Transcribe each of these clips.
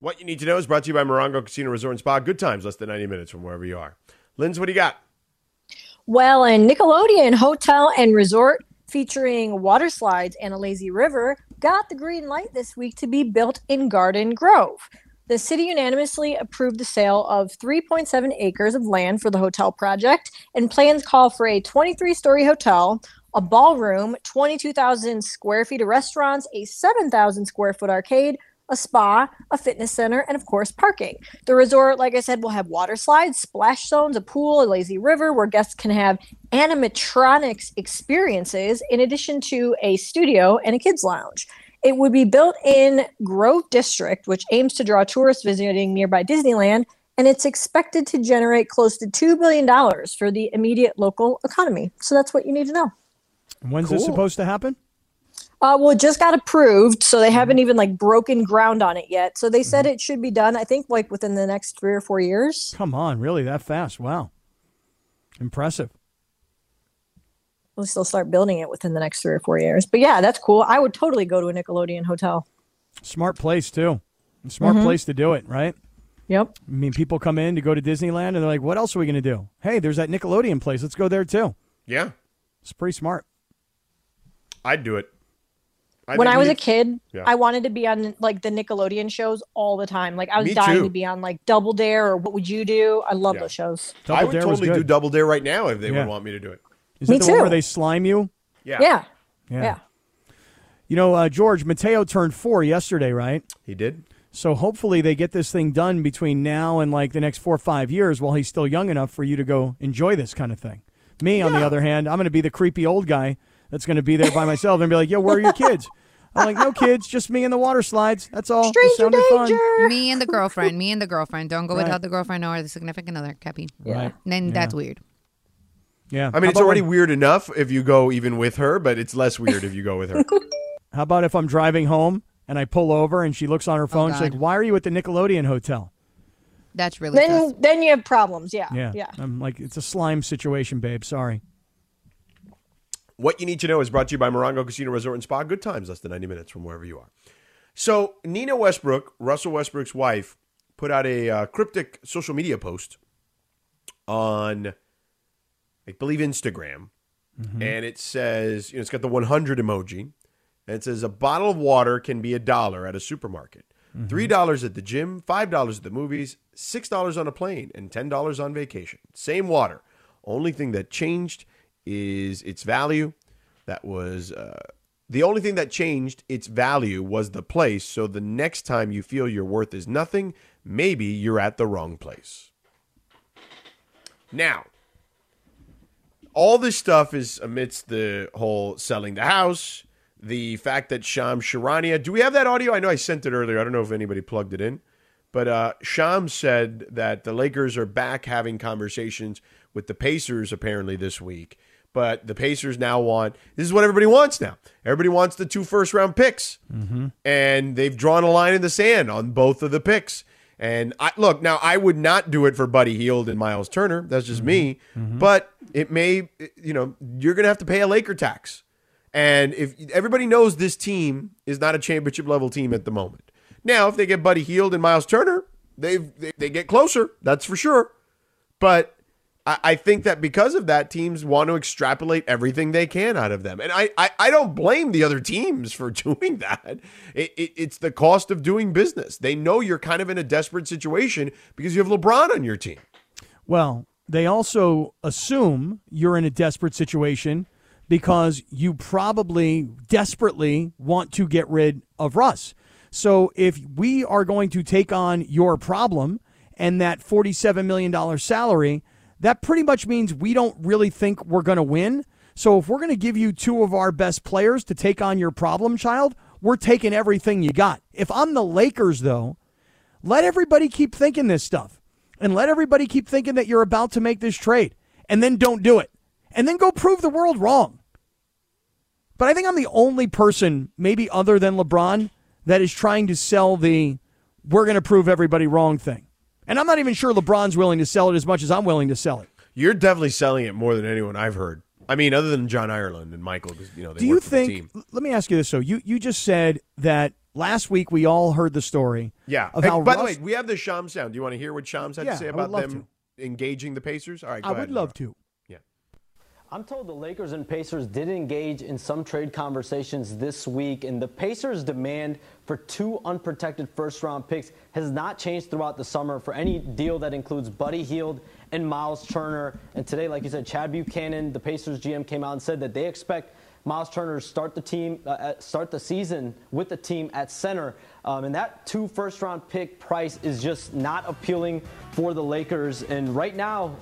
What you need to know is brought to you by Morongo Casino Resort and Spa. Good times, less than 90 minutes from wherever you are. Linz, what do you got? Well, in Nickelodeon Hotel and Resort, featuring water slides and a lazy river, got the green light this week to be built in Garden Grove. The city unanimously approved the sale of 3.7 acres of land for the hotel project, and plans call for a 23-story hotel, a ballroom, 22,000 square feet of restaurants, a 7,000 square foot arcade, a spa, a fitness center, and of course, parking. The resort, like I said, will have water slides, splash zones, a pool, a lazy river where guests can have animatronics experiences, in addition to a studio and a kids' lounge. It would be built in Grove District, which aims to draw tourists visiting nearby Disneyland, and it's expected to generate close to $2 billion for the immediate local economy. So that's what you need to know. And when's this supposed to happen? Well, it just got approved, so they haven't even broken ground on it yet. So they said it should be done, I think, within the next 3 or 4 years. Come on, really? That fast? Wow. Impressive. At least they'll start building it within the next 3 or 4 years. But, yeah, that's cool. I would totally go to a Nickelodeon hotel. Smart place, too. Smart place to do it, right? Yep. I mean, people come in to go to Disneyland, and they're like, what else are we going to do? Hey, there's that Nickelodeon place. Let's go there, too. Yeah. It's pretty smart. I'd do it. When I was a kid, I wanted to be on the Nickelodeon shows all the time. Like I was dying to be on Double Dare or What Would You Do? I love those shows. I would totally do Double Dare right now if they would want me to do it. Is it the one where they slime you? Yeah. Yeah. Yeah. You know, George, Mateo turned 4 yesterday, right? He did. So hopefully they get this thing done between now and the next 4 or 5 years while he's still young enough for you to go enjoy this kind of thing. Me, on the other hand, I'm going to be the creepy old guy that's going to be there by myself and be like, yo, where are your kids? I'm like, no kids, just me and the water slides. That's all. Stranger danger. Fun. Me and the girlfriend. Me and the girlfriend. Don't go without the girlfriend or the significant other, Cappy. Yeah. Right. Then that's weird. Yeah. I mean, it's already weird enough if you go even with her, but it's less weird if you go with her. How about if I'm driving home and I pull over and she looks on her phone? She's like, why are you at the Nickelodeon hotel? That's really tough. Then you have problems. Yeah. Yeah. I'm like, it's a slime situation, babe. Sorry. What you need to know is brought to you by Morongo Casino Resort and Spa. Good times, less than 90 minutes from wherever you are. So Nina Westbrook, Russell Westbrook's wife, put out a cryptic social media post on, I believe, Instagram. And it says, it's got the 100 emoji. And it says, a bottle of water can be $1 at a supermarket, $3 at the gym, $5 at the movies, $6 on a plane, and $10 on vacation. Same water. Only thing that changed is its value. That was the only thing that changed its value was the place. So the next time you feel your worth is nothing, maybe you're at the wrong place. Now, all this stuff is amidst the whole selling the house, the fact that Shams Charania, do we have that audio? I know I sent it earlier. I don't know if anybody plugged it in, but Shams said that the Lakers are back having conversations with the Pacers apparently this week. But the Pacers now want, this is what everybody wants now. Everybody wants the 2 first-round picks. And they've drawn a line in the sand on both of the picks. And now I would not do it for Buddy Hield and Miles Turner. That's just me. But it may, you're going to have to pay a Laker tax. And if everybody knows this team is not a championship-level team at the moment. Now, if they get Buddy Hield and Miles Turner, they get closer. That's for sure. But I think that because of that, teams want to extrapolate everything they can out of them. And I don't blame the other teams for doing that. It's the cost of doing business. They know you're kind of in a desperate situation because you have LeBron on your team. Well, they also assume you're in a desperate situation because you probably desperately want to get rid of Russ. So if we are going to take on your problem and that $47 million salary, that pretty much means we don't really think we're going to win. So if we're going to give you 2 of our best players to take on your problem child, we're taking everything you got. If I'm the Lakers, though, let everybody keep thinking this stuff and let everybody keep thinking that you're about to make this trade and then don't do it and then go prove the world wrong. But I think I'm the only person, maybe other than LeBron, that is trying to sell the we're going to prove everybody wrong thing. And I'm not even sure LeBron's willing to sell it as much as I'm willing to sell it. You're definitely selling it more than anyone I've heard. I mean, other than John Ireland and Michael, because they work for the team. Let me ask you this, though. You just said that Last week, we all heard the story. Yeah. Of how by the way, we have the Shams sound. Do you want to hear what Shams had to say about them engaging the Pacers? All right, go ahead. I would love to. Yeah. I'm told the Lakers and Pacers did engage in some trade conversations this week, and the Pacers' demand for 2 unprotected first-round picks has not changed throughout the summer for any deal that includes Buddy Hield and Miles Turner. And today, like you said, Chad Buchanan, the Pacers GM, came out and said that they expect Miles Turner start the season with the team at center, and that 2 first-round pick price is just not appealing for the Lakers. And right now,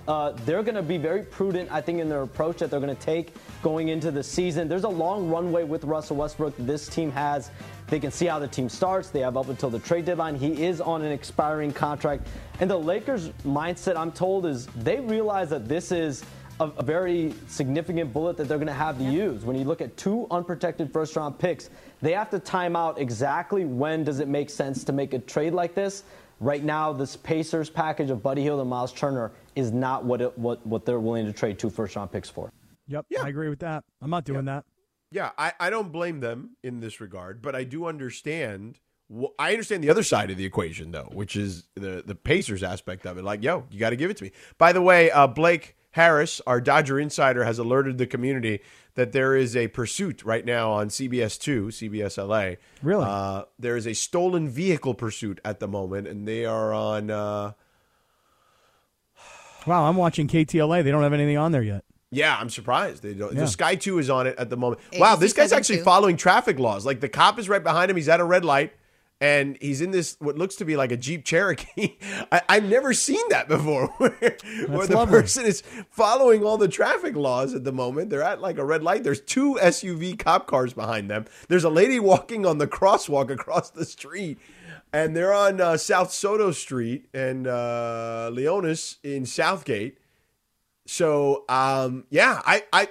they're going to be very prudent, I think, in their approach that they're going to take going into the season. There's a long runway with Russell Westbrook this team has. They can see how the team starts. They have up until the trade deadline. He is on an expiring contract. And the Lakers' mindset, I'm told, is they realize that this is a very significant bullet that they're going to have to use. When you look at 2 unprotected first-round picks, they have to time out exactly when does it make sense to make a trade like this. Right now, this Pacers package of Buddy Hield and Miles Turner is not what they're willing to trade 2 first-round picks for. Yep, yeah. I agree with that. I'm not doing that. Yeah, I don't blame them in this regard, but I do understand. I understand the other side of the equation, though, which is the Pacers aspect of it. Like, yo, you got to give it to me. By the way, Blake Harris, our Dodger insider, has alerted the community that there is a pursuit right now on CBS2, CBS LA. Really? There is a stolen vehicle pursuit at the moment, and they are on... Wow, I'm watching KTLA. They don't have anything on there yet. Yeah, I'm surprised. They don't. Yeah. The Sky 2 is on it at the moment. Wow, this guy's actually following traffic laws. Like, the cop is right behind him. He's at a red light. And he's in this, what looks to be like a Jeep Cherokee. I've never seen that before. Where the person is following all the traffic laws at the moment. They're at like a red light. There's 2 SUV cop cars behind them. There's a lady walking on the crosswalk across the street. And they're on South Soto Street and Leonis in Southgate. So, I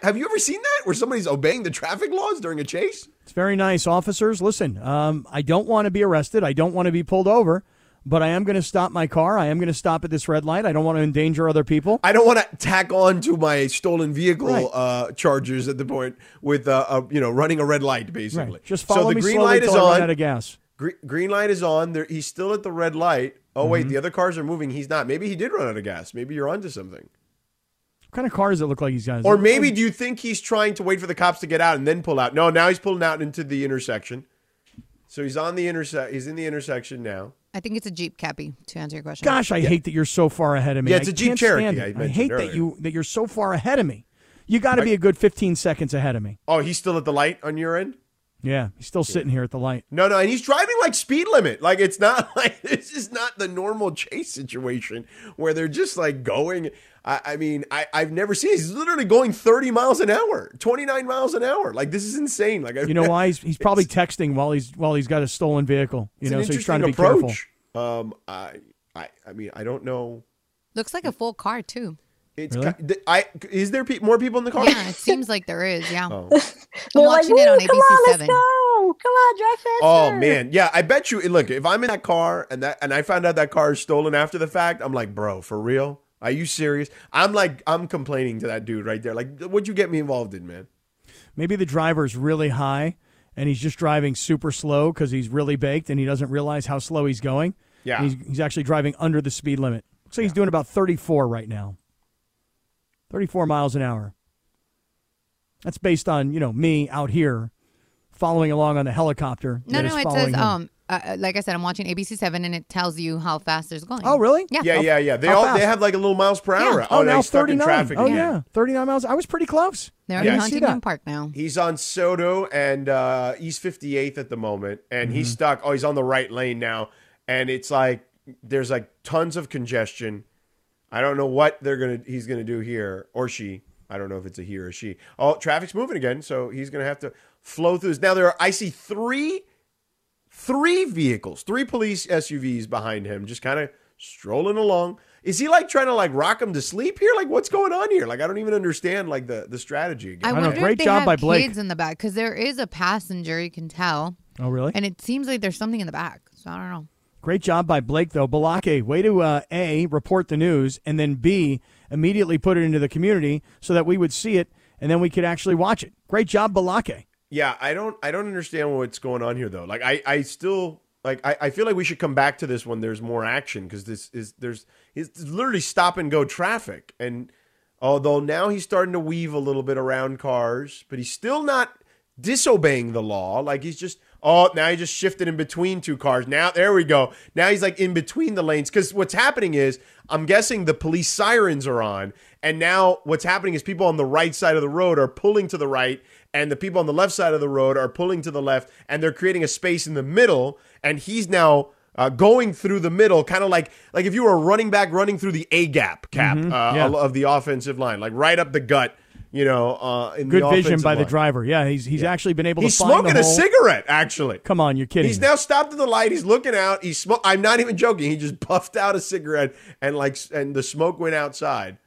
have you ever seen that where somebody's obeying the traffic laws during a chase? It's very nice. Officers, listen, I don't want to be arrested. I don't want to be pulled over, but I am going to stop my car. I am going to stop at this red light. I don't want to endanger other people. I don't want to tack on to my stolen vehicle charges at the point with, running a red light, basically. Right. Just follow me slowly until I run out of gas. Green light is on. There, he's still at the red light. Oh, wait, the other cars are moving. He's not. Maybe he did run out of gas. Maybe you're onto something. What kind of car does it look like he's got? Or maybe do you think he's trying to wait for the cops to get out and then pull out? No, now he's pulling out into the intersection. So he's on the He's in the intersection now. I think it's a Jeep Cappy, to answer your question. Gosh, I hate that you're so far ahead of me. Yeah, it's a Jeep Cherokee. I hate earlier. that you're so far ahead of me. You got to be a good 15 seconds ahead of me. Oh, he's still at the light on your end? Yeah, he's still sitting here at the light. No, and he's driving like speed limit. Like, it's not like this is not the normal chase situation where they're just like going. I've never seen it. He's literally going 30 miles an hour, 29 miles an hour. Like, this is insane. Like, you know why? He's probably texting while he's got a stolen vehicle. You know, so he's trying to be careful. I don't know. Looks like a full car too. It's really? Is there more people in the car? Yeah, it seems like there is. Yeah, I'm watching it on ABC7. Come on, drive faster. Oh man, yeah. I bet you. Look, if I'm in that car and I found out that car is stolen after the fact, I'm like, bro, for real? Are you serious? I'm complaining to that dude right there. Like, what'd you get me involved in, man? Maybe the driver's really high and he's just driving super slow because he's really baked and he doesn't realize how slow he's going. Yeah, he's actually driving under the speed limit. So he's doing about 34 right now. 34 miles an hour. That's based on, me out here following along on the helicopter. No, it says, like I said, I'm watching ABC7 and it tells you how fast it's going. Oh, really? Yeah. Yeah. They have like a little miles per hour. Yeah. Oh, now it's 39. Traffic again. Yeah. 39 miles. I was pretty close. They're in Huntington Park now. He's on Soto and East 58th at the moment and he's stuck. Oh, he's on the right lane now. And it's like, there's like tons of congestion. I don't know what he's gonna do here or she. I don't know if it's a he or a she. Oh, traffic's moving again, so he's gonna have to flow through this. Now I see three vehicles, 3 police SUVs behind him, just kind of strolling along. Is he like trying to like rock him to sleep here? Like, what's going on here? Like, I don't even understand like the strategy again. I wonder if they have kids in the back because there is a passenger you can tell. Oh, really? And it seems like there's something in the back, so I don't know. Great job by Blake, though. Balake, way to, A, report the news, and then, B, immediately put it into the community so that we would see it, and then we could actually watch it. Great job, Balake. Yeah, I don't understand what's going on here though. Like I feel like we should come back to this when there's more action, because this is it's literally stop and go traffic. And although now he's starting to weave a little bit around cars, but he's still not disobeying the law. Like he's just now he just shifted in between two cars. Now there we go. Now he's like in between the lanes, because what's happening is I'm guessing the police sirens are on, and now what's happening is people on the right side of the road are pulling to the right, and the people on the left side of the road are pulling to the left, and they're creating a space in the middle, and he's now going through the middle, kind of like if you were a running back running through the A-gap cap of the offensive line, like right up the gut, you know, in good the vision by line. The driver. Yeah, he's actually been able to find the hole. He's smoking a cigarette, actually. Come on, you're kidding. He's now stopped at the light. He's looking out. I'm not even joking. He just puffed out a cigarette, and the smoke went outside.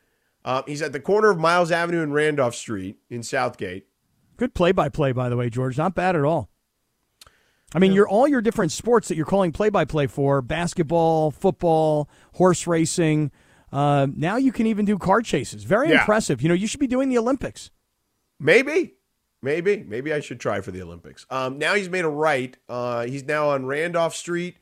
He's at the corner of Miles Avenue and Randolph Street in Southgate. Good play-by-play, by the way, George. Not bad at all. I mean, all your different sports that you're calling play-by-play for, basketball, football, horse racing, now you can even do car chases. Very impressive. You know, you should be doing the Olympics. Maybe I should try for the Olympics. Now he's made a right. He's now on Randolph Street.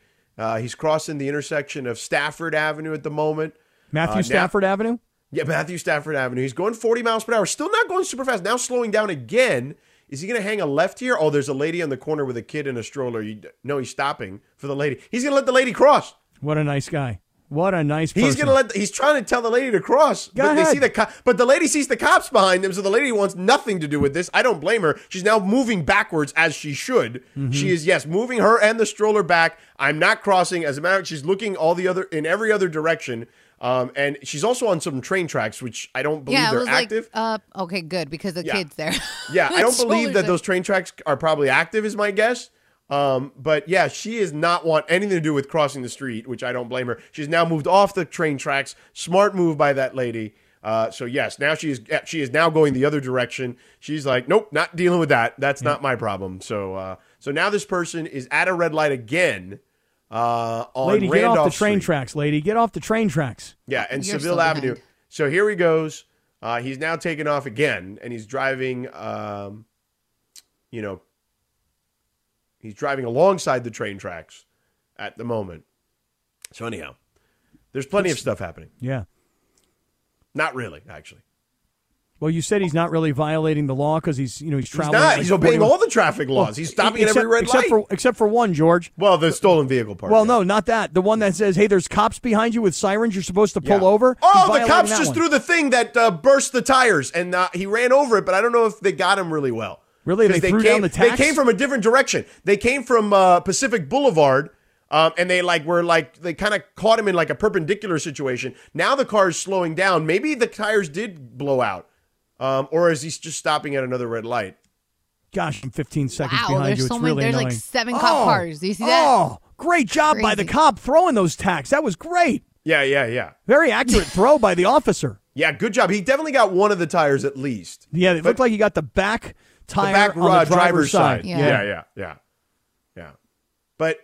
He's crossing the intersection of Stafford Avenue at the moment. Matthew Stafford Avenue? Yeah, Matthew Stafford Avenue. He's going 40 miles per hour. Still not going super fast. Now slowing down again. Is he going to hang a left here? Oh, there's a lady on the corner with a kid in a stroller. No, he's stopping for the lady. He's going to let the lady cross. What a nice guy. What a nice person. He's trying to tell the lady to cross. But the lady sees the cops behind them, so the lady wants nothing to do with this. I don't blame her. She's now moving backwards, as she should. Mm-hmm. She is, yes, moving her and the stroller back. I'm not crossing. As a matter of fact, she's looking in every other direction. And she's also on some train tracks, which I don't believe they're active. Okay, good, because the kid's there. I don't believe that those train tracks are probably active, is my guess. But yeah, she does not want anything to do with crossing the street, which I don't blame her. She's now moved off the train tracks. Smart move by that lady. So yes, now she is now going the other direction. She's like, nope, not dealing with that. That's not my problem. So now this person is at a red light again. On lady, Randolph get off the train tracks, lady. Get off the train tracks. Yeah, and you're Seville Avenue. So here he goes. He's now taken off again, and he's driving. He's driving alongside the train tracks at the moment. So anyhow, there's plenty of stuff happening. Yeah, not really, actually. Well, you said he's not really violating the law because he's traveling. He's not. He's obeying all the traffic laws. He's stopping at every red light. Except for one, George. Well, the stolen vehicle part. Well, no, not that. The one that says, hey, there's cops behind you with sirens. You're supposed to pull over. Oh, the cops just threw the thing that burst the tires, and he ran over it, but I don't know if they got him really well. Really? They threw down the tax? They came from a different direction. They came from Pacific Boulevard. And they they kind of caught him in like a perpendicular situation. Now the car is slowing down. Maybe the tires did blow out. Or is he just stopping at another red light? Gosh, I'm 15 seconds behind you. It's really annoying. There's like 7 cop cars. Do you see that? Oh, great job by the cop throwing those tacks. That was great. Yeah. Very accurate throw by the officer. Yeah, good job. He definitely got one of the tires at least. Yeah, it looked like he got the back tire on the driver's side. Yeah. But...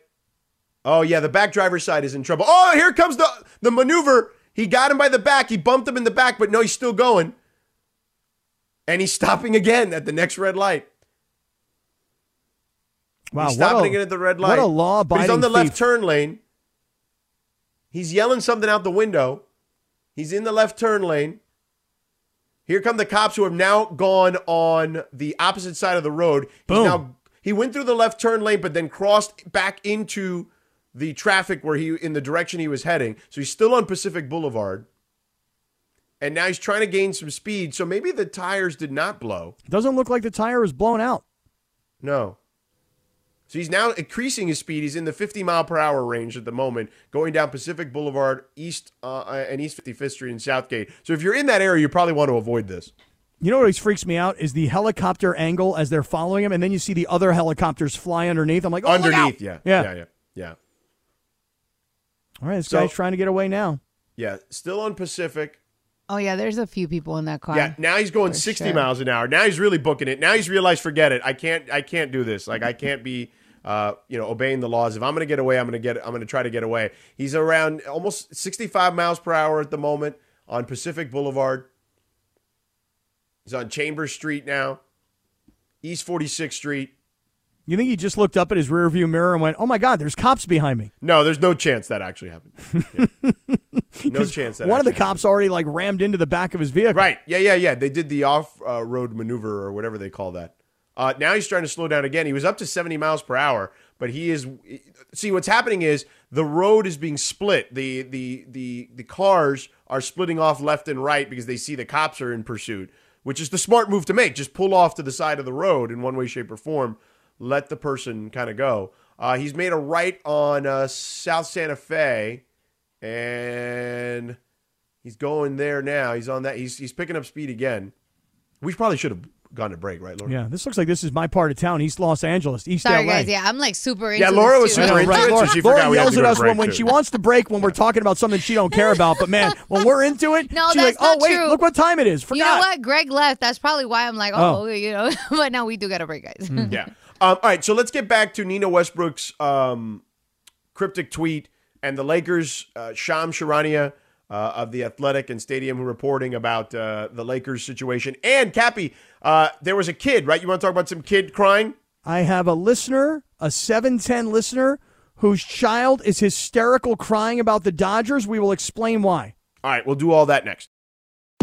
oh, yeah, the back driver's side is in trouble. Oh, here comes the maneuver. He got him by the back. He bumped him in the back, but no, he's still going. And he's stopping again at the next red light. Wow, he's stopping again at the red light. What a law-abiding thief. He's on the left turn lane. He's yelling something out the window. He's in the left turn lane. Here come the cops who have now gone on the opposite side of the road. Boom. He went through the left turn lane, but then crossed back into... the traffic in the direction he was heading. So he's still on Pacific Boulevard. And now he's trying to gain some speed. So maybe the tires did not blow. Doesn't look like the tire is blown out. No. So he's now increasing his speed. He's in the 50-mile-per-hour range at the moment, going down Pacific Boulevard, East 55th Street and Southgate. So if you're in that area, you probably want to avoid this. You know what always freaks me out is the helicopter angle as they're following him, and then you see the other helicopters fly underneath. I'm like, oh, underneath, yeah. All right, this guy's trying to get away now. Yeah, still on Pacific. Oh, yeah, there's a few people in that car. Yeah, now he's going 60 miles an hour. Now he's really booking it. Now he's realized, forget it. I can't do this. Like, I can't be, obeying the laws. If I'm going to get away, I'm going to try to get away. He's around almost 65 miles per hour at the moment on Pacific Boulevard. He's on Chambers Street now. East 46th Street. You think he just looked up at his rearview mirror and went, oh, my God, there's cops behind me? No, there's no chance that actually happened. Yeah. No chance that one of the cops happened. Already, like, rammed into the back of his vehicle. Right. Yeah. They did the off-road maneuver or whatever they call that. Now he's trying to slow down again. He was up to 70 miles per hour, but he is – see, what's happening is the road is being split. The cars are splitting off left and right because they see the cops are in pursuit, which is the smart move to make. Just pull off to the side of the road in one way, shape, or form. Let the person kind of go. He's made a right on South Santa Fe, and he's going there now. He's on that. He's picking up speed again. We probably should have gone to break, right, Laura? Yeah, this looks like this is my part of town, East Los Angeles, East LA. Sorry, guys, yeah, I'm like super into this. Yeah, Laura was super into it, so she forgot we had to go to break. Laura yells at us when she wants to break when we're talking about something she don't care about, but man, when we're into it, no, she's like, oh, wait, look what time it is. Forgot. You know what? Greg left. That's probably why I'm like, oh, you know, but now we do got to break, guys. Yeah. All right, so let's get back to Nina Westbrook's cryptic tweet and the Lakers, Shams Charania of The Athletic and Stadium reporting about the Lakers situation. And, Cappy, there was a kid, right? You want to talk about some kid crying? I have a listener, a 710 listener, whose child is hysterical crying about the Dodgers. We will explain why. All right, we'll do all that next.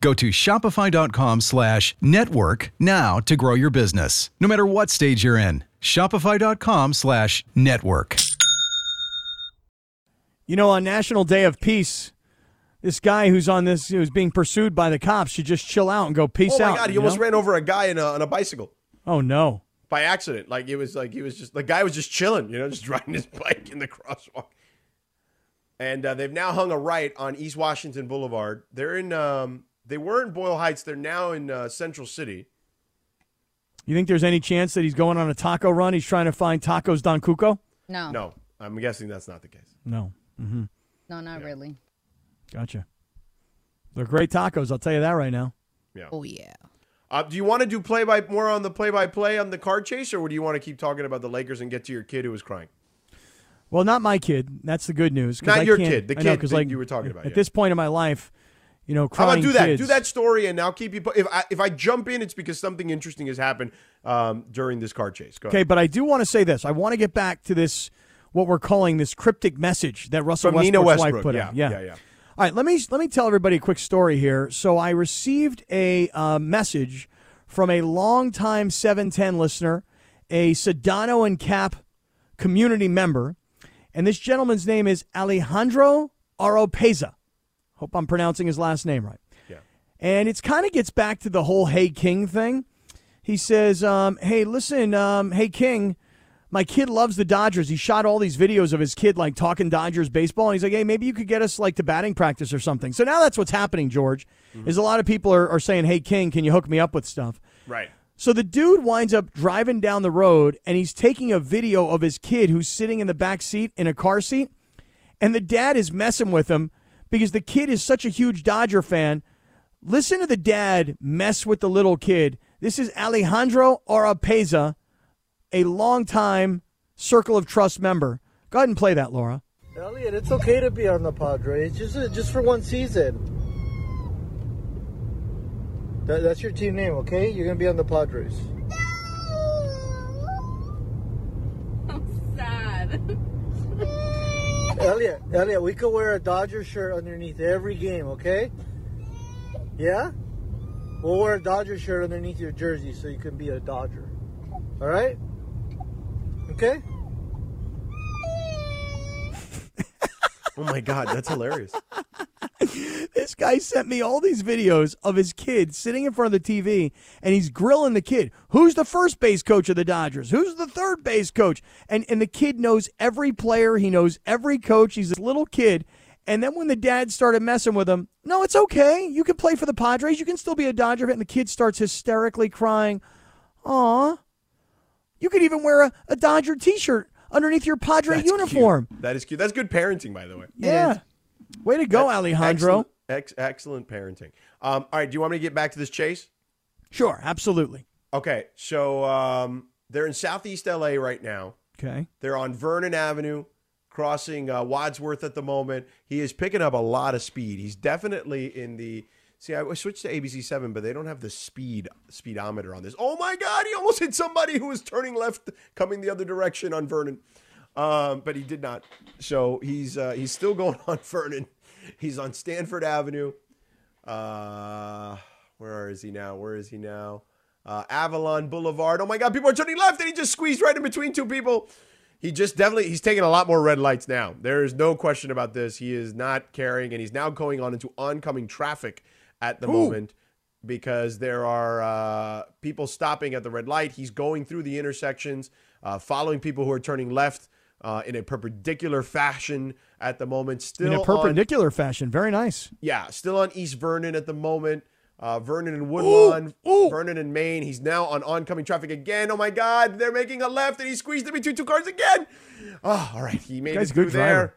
Go to shopify.com/network now to grow your business, no matter what stage you're in. Shopify.com/network. You know, on National Day of Peace, this guy who's being pursued by the cops should just chill out and go peace out. Oh my God, he almost ran over a guy on a bicycle. Oh no. By accident. Like it was like he was just the guy was just chilling, you know, just riding his bike in the crosswalk. And they've now hung a right on East Washington Boulevard. They're in they were in Boyle Heights, they're now in Central City. You think there's any chance that he's going on a taco run? He's trying to find Tacos Don Cuco? No. No. I'm guessing that's not the case. No. Mm-hmm. No, not really. Gotcha. They're great tacos. I'll tell you that right now. Yeah. Oh, yeah. Do you want to do play-by-play on the car chase, or do you want to keep talking about the Lakers and get to your kid who was crying? Well, not my kid. That's the good news. Not your kid. The kid that you were talking about. At this point in my life, you know, crying. How about do that? Kids. Do that story, and I'll keep you. If I jump in, it's because something interesting has happened during this car chase. Go ahead. Okay, but I do want to say this. I want to get back to this, what we're calling this cryptic message that Russell Westbrook's wife put out. Yeah. All right, let me tell everybody a quick story here. So I received a message from a longtime 710 listener, a Sedano and Cap community member, and this gentleman's name is Alejandro Oropeza. Hope I'm pronouncing his last name right. Yeah. And it kind of gets back to the whole Hey King thing. He says, hey, listen, Hey King, my kid loves the Dodgers. He shot all these videos of his kid, like, talking Dodgers baseball. And he's like, hey, maybe you could get us, like, to batting practice or something. So now that's what's happening, George, is a lot of people are saying, hey, King, can you hook me up with stuff? Right. So the dude winds up driving down the road, and he's taking a video of his kid who's sitting in the back seat in a car seat. And the dad is messing with him because the kid is such a huge Dodger fan. Listen to the dad mess with the little kid. This is Alejandro Oropeza a longtime Circle of Trust member. Go ahead and play that, Laura. Elliot, it's okay to be on the Padres, just for one season. That's your team name, okay? You're going to be on the Padres. No! I'm sad. Elliot, we could wear a Dodger shirt underneath every game, okay? Yeah? We'll wear a Dodger shirt underneath your jersey so you can be a Dodger. All right? Okay? Oh, my God. That's hilarious. This guy sent me all these videos of his kid sitting in front of the TV, and he's grilling the kid. Who's the first base coach of the Dodgers? Who's the third base coach? And the kid knows every player. He knows every coach. He's this little kid. And then when the dad started messing with him, no, it's okay. You can play for the Padres. You can still be a Dodger. And the kid starts hysterically crying. Aw. You could even wear a Dodger T-shirt underneath your Padre uniform. Cute. That is cute. That's good parenting, by the way. Yeah. Way to go, Alejandro. Excellent parenting. All right, do you want me to get back to this chase? Sure, absolutely. Okay, so they're in Southeast LA right now. Okay. They're on Vernon Avenue, crossing Wadsworth at the moment. He is picking up a lot of speed. He's definitely in the... See, I switched to ABC7, but they don't have the speedometer on this. Oh, my God, he almost hit somebody who was turning left, coming the other direction on Vernon. But he did not. So he's still going on Vernon. He's on Stanford Avenue. Where is he now? Avalon Boulevard. Oh, my God, people are turning left, and he just squeezed right in between two people. He's taking a lot more red lights now. There is no question about this. He is not caring, and he's now going on into oncoming traffic at the moment because there are people stopping at the red light. He's going through the intersections, following people who are turning left in a perpendicular fashion at the moment. Still in a perpendicular fashion. Very nice. Yeah, still on East Vernon at the moment. Vernon and Woodlawn, Vernon and Maine. He's now on oncoming traffic again. Oh, my God. They're making a left, and he squeezed in between two cars again. Oh, all right. He made it through there.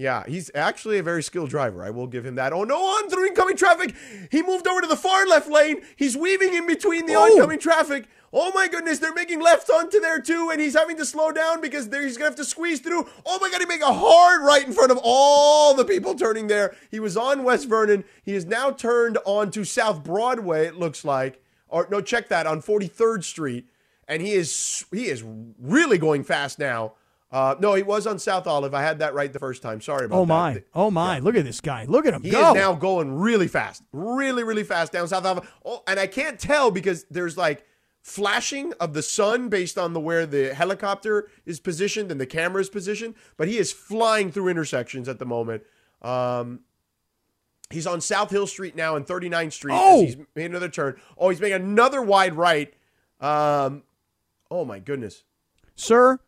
Yeah, he's actually a very skilled driver. I will give him that. Oh, no, on through incoming traffic. He moved over to the far left lane. He's weaving in between the oncoming traffic. Oh, my goodness. They're making lefts onto there, too, and he's having to slow down because he's going to have to squeeze through. Oh, my God. He made a hard right in front of all the people turning there. He was on West Vernon. He is now turned on to South Broadway, it looks like. Or no, check that, on 43rd Street. And he is really going fast now. No, he was on South Olive. I had that right the first time. Sorry about that. Oh, my. Yeah. Look at this guy. Look at him. He is now going really fast. Really, really fast down South Olive. Oh, and I can't tell because there's like flashing of the sun based on where the helicopter is positioned and the camera is positioned. But he is flying through intersections at the moment. He's on South Hill Street now and 39th Street. Oh! He's made another turn. Oh, he's making another wide right. Oh, my goodness. Sir.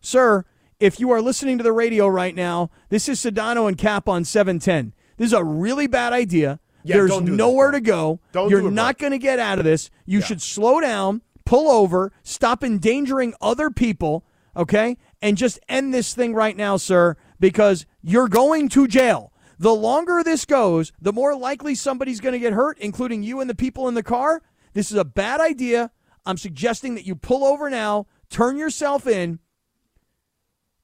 If you are listening to the radio right now, this is Sedano and Cap on 710. This is a really bad idea. Yeah, there's nowhere to go. You're not going to get out of this. You should slow down, pull over, stop endangering other people, okay? And just end this thing right now, sir, because you're going to jail. The longer this goes, the more likely somebody's going to get hurt, including you and the people in the car. This is a bad idea. I'm suggesting that you pull over now, turn yourself in,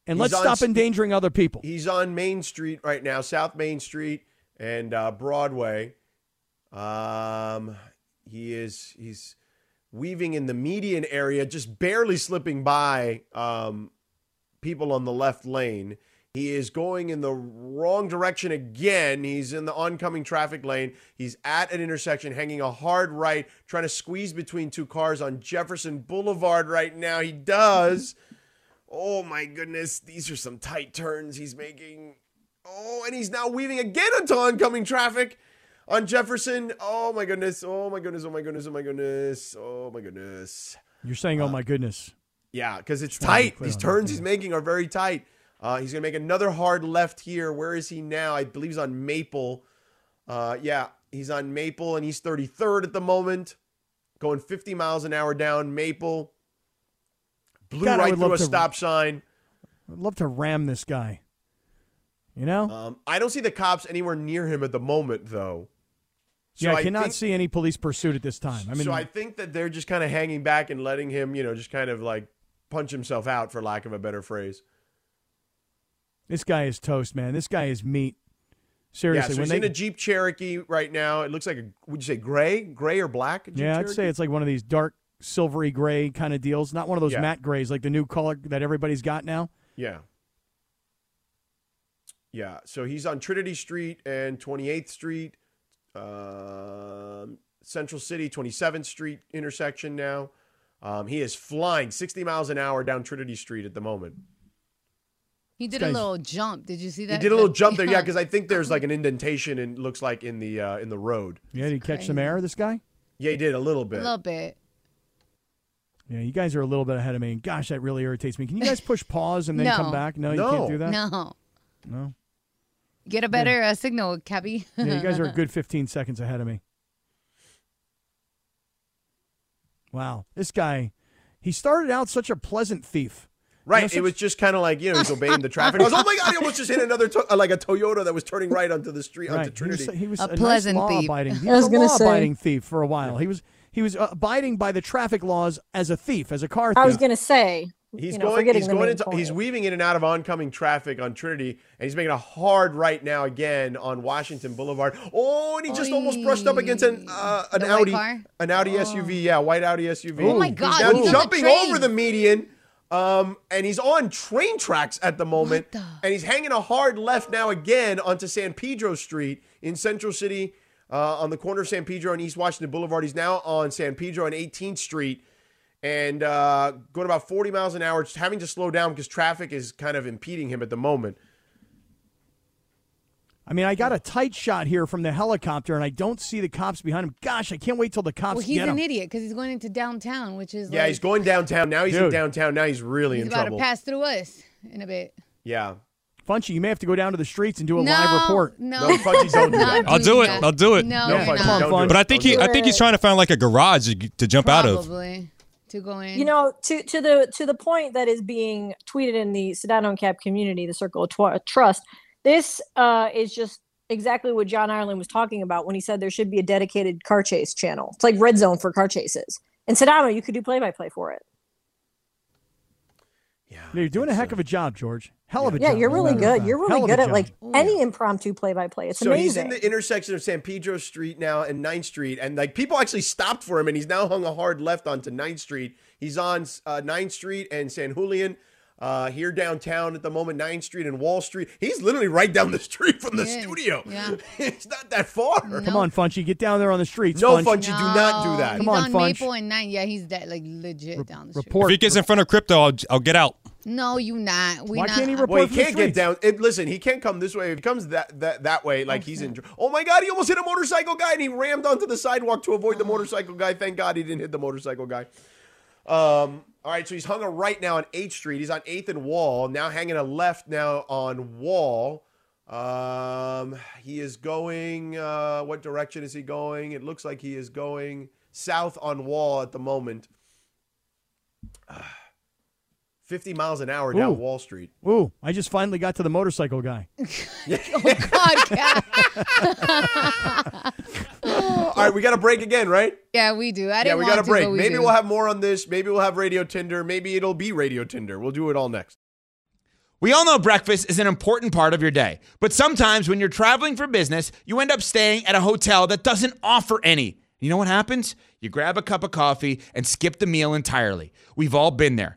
and let's stop endangering other people. He's on Main Street right now, South Main Street and Broadway. He's weaving in the median area, just barely slipping by people on the left lane. He is going in the wrong direction again. He's in the oncoming traffic lane. He's at an intersection, hanging a hard right, trying to squeeze between two cars on Jefferson Boulevard right now. He does. Oh, my goodness. These are some tight turns he's making. Oh, and he's now weaving again into oncoming traffic on Jefferson. Oh, my goodness. Oh, my goodness. Oh, my goodness. Oh, my goodness. Oh, my goodness. You're saying, oh, my goodness. Yeah, because it's tight. These turns he's making are very tight. He's going to make another hard left here. Where is he now? I believe he's on Maple. Yeah, he's on Maple, and he's 33rd at the moment. Going 50 miles an hour down Maple. Blew right through a stop sign. I'd love to ram this guy. You know? I don't see the cops anywhere near him at the moment, though. So yeah, I cannot see any police pursuit at this time. I mean, so I think that they're just kind of hanging back and letting him, you know, just kind of like punch himself out, for lack of a better phrase. This guy is toast, man. This guy is meat. Seriously. Yeah, so he's in a Jeep Cherokee right now. It looks like a, would you say gray or black? Jeep Cherokee? I'd say it's like one of these dark, silvery gray kind of deals. Not one of those matte grays, like the new color that everybody's got now. Yeah. Yeah, so he's on Trinity Street and 28th Street, Central City, 27th Street intersection now. He is flying 60 miles an hour down Trinity Street at the moment. He did a little jump. Did you see that? He did a little jump there, yeah, because I think there's like an indentation and looks like in the road. Yeah, did he catch some air, this guy? Yeah, he did a little bit. A little bit. Yeah, you guys are a little bit ahead of me. Gosh, that really irritates me. Can you guys push pause and then come back? No, you can't do that? No. Get a better signal, Cabby. Yeah, you guys are a good 15 seconds ahead of me. Wow. This guy, he started out such a pleasant thief. Right. You know, it was just kind of like, you know, he's obeying the traffic. I was, oh, my God, I almost just hit another, like a Toyota that was turning right onto the street, onto Trinity. He was a pleasant nice thief. He was a law-abiding thief for a while. He was abiding by the traffic laws as a thief, as a car thief. I was going to say. He's weaving in and out of oncoming traffic on Trinity, and he's making a hard right now again on Washington Boulevard. Oh, and he just almost brushed up against an Audi SUV. Yeah, white Audi SUV. Oh my God! He's now jumping over the median, and he's on train tracks at the moment, and he's hanging a hard left now again onto San Pedro Street in Central City, on the corner of San Pedro and East Washington Boulevard. He's now on San Pedro and 18th Street. And going about 40 miles an hour, just having to slow down because traffic is kind of impeding him at the moment. I mean, I got a tight shot here from the helicopter, and I don't see the cops behind him. Gosh, I can't wait till the cops get him. Well, he's an idiot because he's going into downtown, which is he's going downtown. Now he's in downtown. Now he's really in trouble. He's about to pass through us in a bit. Yeah. Funchy, you may have to go down to the streets and do a live report. No, Funchy, don't do that. I'll do it. I'll do it. No, Funchy, don't do it. But I think he's trying to find like a garage to jump out of. Probably. To go in. You know, to the point that is being tweeted in the Sedano and Cab community, the Circle of Trust, this is just exactly what John Ireland was talking about when he said there should be a dedicated car chase channel. It's like Red Zone for car chases. And Sedano, you could do play-by-play for it. Yeah, you're doing a heck of a job, George. Hell of a job. Yeah, you're really good. You're really good at like any impromptu play-by-play. It's amazing. So he's in the intersection of San Pedro Street now and 9th Street, and like people actually stopped for him, and he's now hung a hard left onto 9th Street. He's on 9th Street and San Julian, here downtown at the moment, 9th Street and Wall Street. He's literally right down the street from the studio. Yeah. It's not that far. No. Come on, Funchy, get down there on the streets. No, Funchy, do not do that. Come on, Funch. Maple and 9th. Yeah, he's that like legit down the street. Report. If he gets in front of crypto, I'll get out. No, you not. Why can't he report? Well, he can't get down. Listen, he can't come this way. If he comes that way, like he's in. Oh my God, he almost hit a motorcycle guy and he rammed onto the sidewalk to avoid the motorcycle guy. Thank God he didn't hit the motorcycle guy. All right, so he's hung a right now on 8th Street. He's on 8th and Wall. Now hanging a left now on Wall. He is going. What direction is he going? It looks like he is going south on Wall at the moment. 50 miles an hour down Wall Street. Ooh, I just finally got to the motorcycle guy. Oh, God. All right, we got a break again, right? Yeah, we do. We got a break. Maybe we'll have more on this. Maybe we'll have Radio Tinder. Maybe it'll be Radio Tinder. We'll do it all next. We all know breakfast is an important part of your day. But sometimes when you're traveling for business, you end up staying at a hotel that doesn't offer any. You know what happens? You grab a cup of coffee and skip the meal entirely. We've all been there.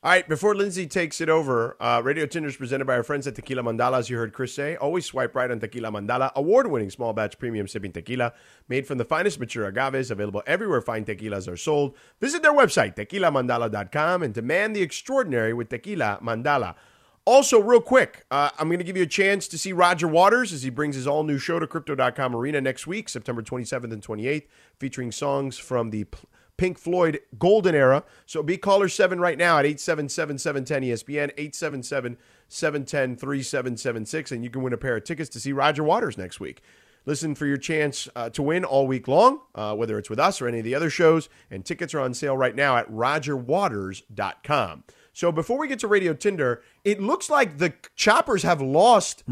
All right, before Lindsay takes it over, Radio Tinder is presented by our friends at Tequila Mandala. As you heard Chris say, always swipe right on Tequila Mandala, award-winning small batch premium sipping tequila made from the finest mature agaves, available everywhere fine tequilas are sold. Visit their website, tequilamandala.com, and demand the extraordinary with Tequila Mandala. Also, real quick, I'm going to give you a chance to see Roger Waters as he brings his all-new show to Crypto.com Arena next week, September 27th and 28th, featuring songs from the Pink Floyd golden era. So be caller 7 right now at 877-710-ESPN, 877-710-3776, and you can win a pair of tickets to see Roger Waters next week. Listen for your chance to win all week long, whether it's with us or any of the other shows, and tickets are on sale right now at rogerwaters.com. So before we get to Radio Tinder, it looks like the Choppers have lost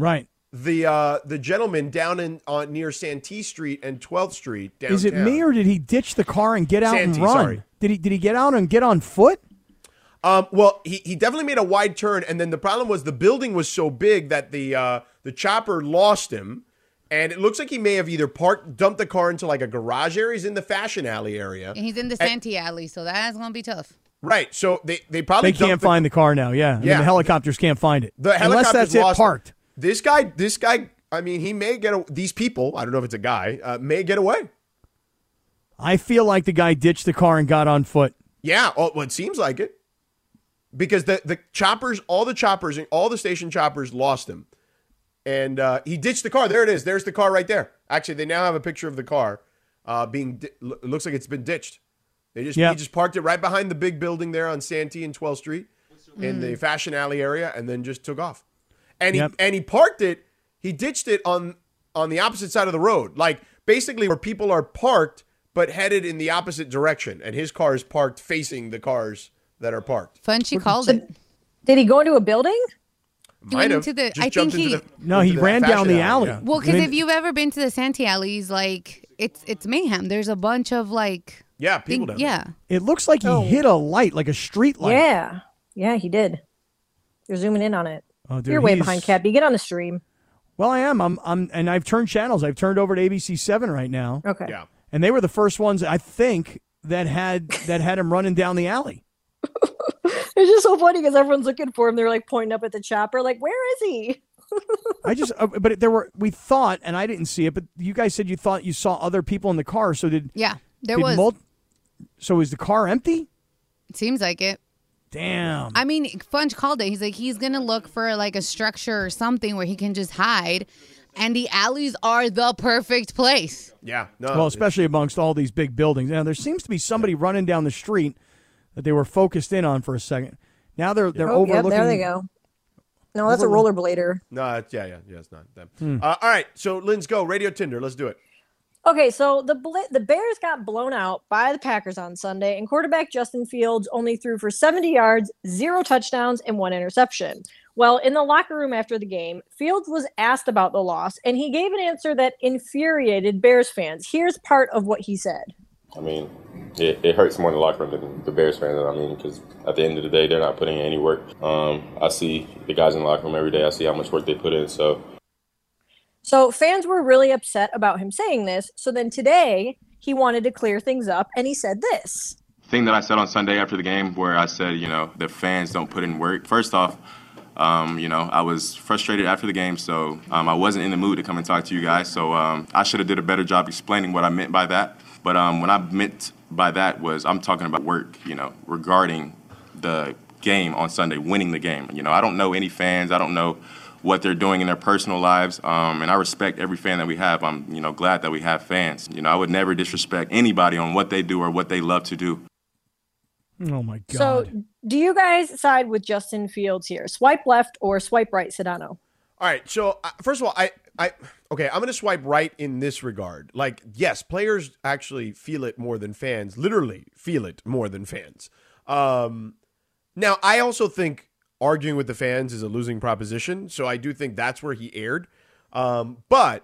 the gentleman down in near Santee Street and 12th Street downtown. Is it me, or did he ditch the car and get out and run? Sorry. Did he get out and get on foot? Well, he definitely made a wide turn, and then the problem was the building was so big that the chopper lost him, and it looks like he may have either dumped the car into like a garage area. He's in the Fashion Alley area. And he's in the Santee Alley, so that's going to be tough. Right, so they probably can't find the car now, yeah. I mean, the helicopters can't find it. Unless that's it parked. This guy, I mean, he may get, these people, I don't know if it's a guy, may get away. I feel like the guy ditched the car and got on foot. Yeah, well, it seems like it. Because the choppers, all the station choppers lost him. And he ditched the car. There it is. There's the car right there. Actually, they now have a picture of the car being, it looks like it's been ditched. He just parked it right behind the big building there on Santee and 12th Street in the Fashion Alley area, and then just took off. And he parked it. He ditched it on the opposite side of the road, like basically where people are parked but headed in the opposite direction. And his car is parked facing the cars that are parked. Fun, she called it. Did he go into a building? Might have. He ran down the alley. Yeah. Well, because if you've ever been to the Santee alleys, like it's mayhem. There's a bunch of like. Yeah, people don't. Yeah. It looks like he hit a light, like a street light. Yeah. Yeah, he did. You're zooming in on it. Oh, dude, you're way behind, Cappy. Get on the stream. Well, I am. And I've turned channels. I've turned over to ABC7 right now. Okay. Yeah. And they were the first ones, I think, that had him running down the alley. It's just so funny because everyone's looking for him. They're like pointing up at the chopper, like, where is he? But we thought, and I didn't see it, but you guys said you thought you saw other people in the car. So did So is the car empty? It seems like it. Damn. I mean, Funch called it. He's like, he's going to look for like a structure or something where he can just hide. And the alleys are the perfect place. Yeah. No, well, especially amongst all these big buildings. Now, there seems to be somebody running down the street that they were focused in on for a second. Now they're overlooking. Yep, there they go. No, that's a rollerblader. No, yeah, it's not them. All right. So, Linz, go. Radio Tinder. Let's do it. Okay, so the Bears got blown out by the Packers on Sunday, and quarterback Justin Fields only threw for 70 yards, 0 touchdowns, and 1 interception. Well, in the locker room after the game, Fields was asked about the loss, and he gave an answer that infuriated Bears fans. Here's part of what he said. I mean, it hurts more in the locker room than the Bears fans. I mean, because at the end of the day, they're not putting in any work. I see the guys in the locker room every day. I see how much work they put in, so... So fans were really upset about him saying this. So then today he wanted to clear things up, and he said this. The thing that I said on Sunday after the game where I said, you know, the fans don't put in work. First off, you know, I was frustrated after the game, so I wasn't in the mood to come and talk to you guys. So I should have did a better job explaining what I meant by that. But what I meant by that was I'm talking about work, you know, regarding the game on Sunday, winning the game. You know, I don't know any fans. I don't know what they're doing in their personal lives, and I respect every fan that we have. I'm, you know, glad that we have fans. You know, I would never disrespect anybody on what they do or what they love to do. Oh, my God. So do you guys side with Justin Fields here? Swipe left or swipe right, Sedano? All right, so first of all, I'm going to swipe right in this regard. Like, yes, players actually feel it more than fans, literally feel it more than fans. Now, I also think arguing with the fans is a losing proposition, so I do think that's where he erred. But,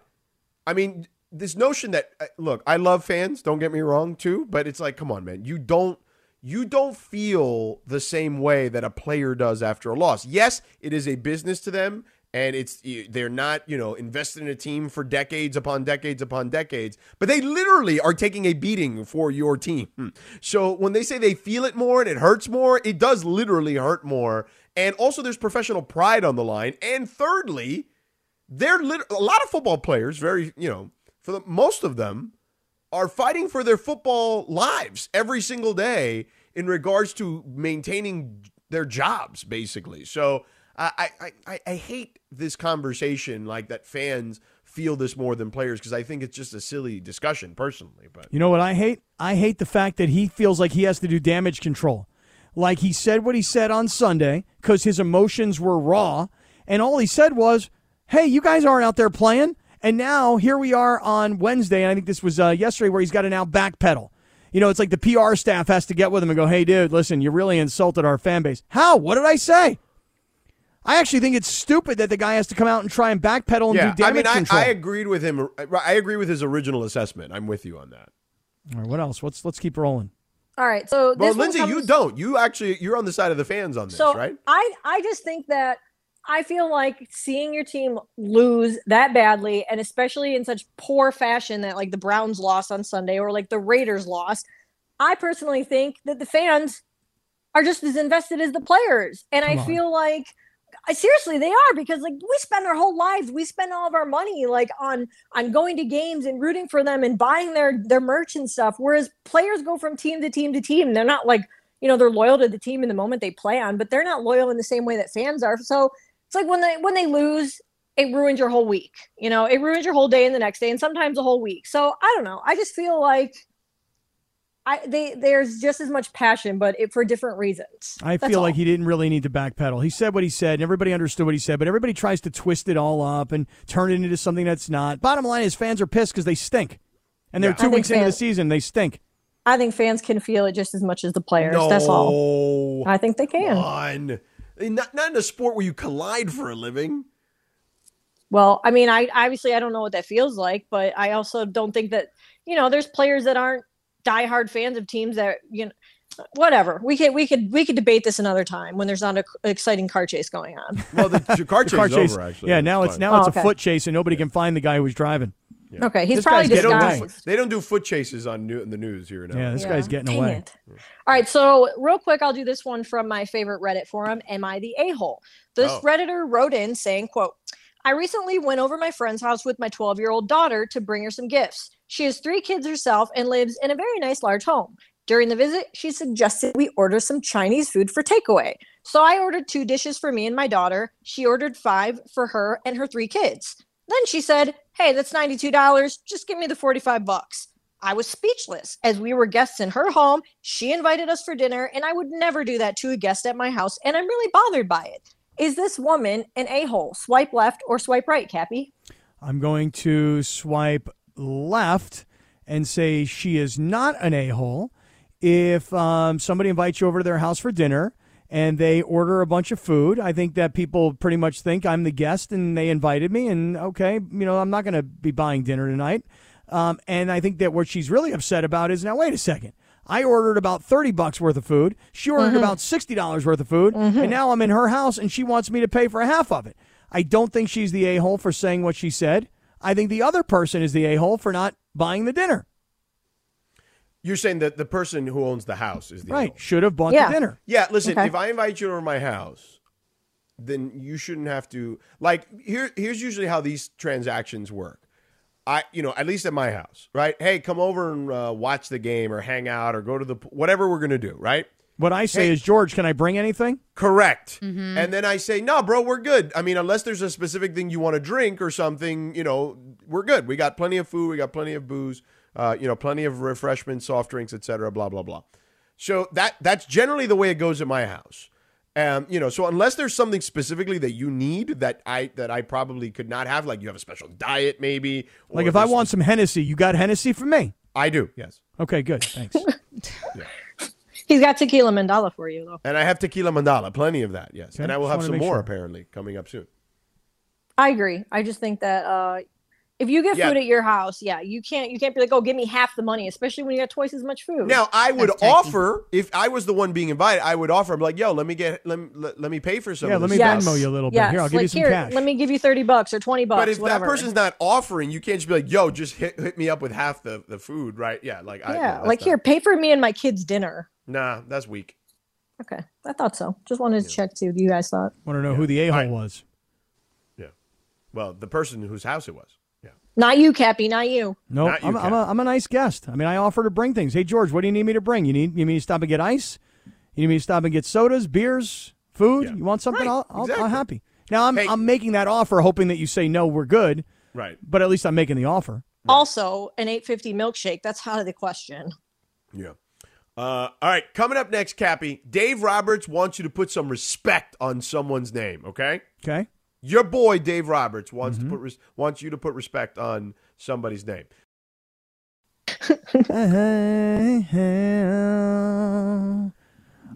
I mean, this notion that, look, I love fans, don't get me wrong, too, but it's like, come on, man, you don't feel the same way that a player does after a loss. Yes, it is a business to them, And they're not, invested in a team for decades upon decades upon decades, but they literally are taking a beating for your team. So when they say they feel it more and it hurts more, it does literally hurt more. And also there's professional pride on the line. And thirdly, a lot of football players, for most of them, are fighting for their football lives every single day in regards to maintaining their jobs, basically. So I hate this conversation, like that fans feel this more than players, because I think it's just a silly discussion personally. But you know what I hate? I hate the fact that he feels like he has to do damage control. Like he said what he said on Sunday because his emotions were raw, and all he said was, hey, you guys aren't out there playing. And now here we are on Wednesday, and I think this was yesterday, where he's got to now backpedal. It's like the PR staff has to get with him and go, hey, dude, listen, you really insulted our fan base. How? What did I say? I actually think it's stupid that the guy has to come out and try and backpedal and do damage control. I agreed with him. I agree with his original assessment. I'm with you on that. All right, what else? Let's keep rolling. All right, so Lindsay, you don't. You're on the side of the fans on this, right? I just think that I feel like seeing your team lose that badly, and especially in such poor fashion that like the Browns lost on Sunday or like the Raiders lost, I personally think that the fans are just as invested as the players. And I feel like seriously, they are, because like we spend our whole lives, we spend all of our money like on going to games and rooting for them and buying their merch and stuff. Whereas players go from team to team to team. They're not like, they're loyal to the team in the moment they play on, but they're not loyal in the same way that fans are. So it's like when they lose, it ruins your whole week. It ruins your whole day and the next day and sometimes the whole week. So I don't know. I just feel like there's just as much passion, but for different reasons. I feel like he didn't really need to backpedal. He said what he said, and everybody understood what he said, but everybody tries to twist it all up and turn it into something that's not. Bottom line is fans are pissed because they stink. And they're 2 weeks into the season, they stink. I think fans can feel it just as much as the players. No, that's all. I think they can. Not in a sport where you collide for a living. Well, I mean, I don't know what that feels like, but I also don't think that, there's players that aren't diehard fans of teams that whatever. We could debate this another time when there's not an exciting car chase going on. Well, the car chase is over, actually. Yeah, now it's a foot chase and nobody can find the guy who was driving. Yeah. Okay, he's probably disguised. They don't do foot chases in the news here now. Yeah, this guy's getting away. It. All right, so real quick, I'll do this one from my favorite Reddit forum, Am I the A-Hole? This Redditor wrote in saying, quote, I recently went over my friend's house with my 12-year-old daughter to bring her some gifts. She has 3 kids herself and lives in a very nice large home. During the visit, she suggested we order some Chinese food for takeaway. So I ordered 2 dishes for me and my daughter. She ordered 5 for her and her 3 kids. Then she said, hey, that's $92. Just give me the $45. I was speechless. As we were guests in her home, she invited us for dinner, and I would never do that to a guest at my house, and I'm really bothered by it. Is this woman an a-hole? Swipe left or swipe right, Cappy? I'm going to swipe left and say she is not an a-hole. If somebody invites you over to their house for dinner and they order a bunch of food, I think that people pretty much think I'm the guest and they invited me, and okay, I'm not going to be buying dinner tonight. And I think that what she's really upset about is, now wait a second, I ordered about $30 worth of food. She ordered about $60 worth of food. And now I'm in her house and she wants me to pay for half of it. I don't think she's the a-hole for saying what she said. I think the other person is the a-hole for not buying the dinner. You're saying that the person who owns the house is the a-hole. Right, should have bought the dinner. Yeah, listen, if I invite you over to my house, then you shouldn't have to. Like, here's usually how these transactions work. At least at my house, right? Hey, come over and watch the game or hang out or go to whatever we're going to do, right? What I say is, George, can I bring anything? Correct. And then I say, no, bro, we're good. I mean, unless there's a specific thing you want to drink or something, we're good. We got plenty of food. We got plenty of booze, plenty of refreshments, soft drinks, et cetera, blah, blah, blah. So that's generally the way it goes at my house. So unless there's something specifically that you need that I probably could not have, like you have a special diet maybe. Like if I want some Hennessy, you got Hennessy for me? I do, yes. Okay, good, thanks. He's got tequila mandala for you, though. And I have tequila mandala, plenty of that, yes. Okay, and I will have some more apparently coming up soon. I agree. I just think that If you get food at your house, you can't be like, oh, give me half the money, especially when you got twice as much food. Now, I would offer, if I was the one being invited, I would offer. I'm like, yo, let me pay for some. Yeah, let me Venmo you a little bit. Yes. Here, I'll give you some cash. Let me give you $30 or $20. But if that person's not offering, you can't just be like, yo, just hit me up with half the food, right? Yeah, here, pay for me and my kids' dinner. Nah, that's weak. Okay, I thought so. Just wanted to check, see what you guys thought. Want to know who the a-hole was. Yeah. Well, the person whose house it was. Yeah. Not you, Cappy. Not you. No, nope. I'm a nice guest. I mean, I offer to bring things. Hey, George, what do you need me to bring? You need me to stop and get ice? You need me to stop and get sodas, beers, food? Yeah. You want something? Right. Exactly. I'm happy. Now, I'm making that offer, hoping that you say, no, we're good. Right. But at least I'm making the offer. Right. Also, an $8.50 milkshake. That's out of the question. Yeah. All right, coming up next, Cappy, Dave Roberts wants you to put some respect on someone's name, okay? Okay. Your boy, Dave Roberts, wants you to put respect on somebody's name.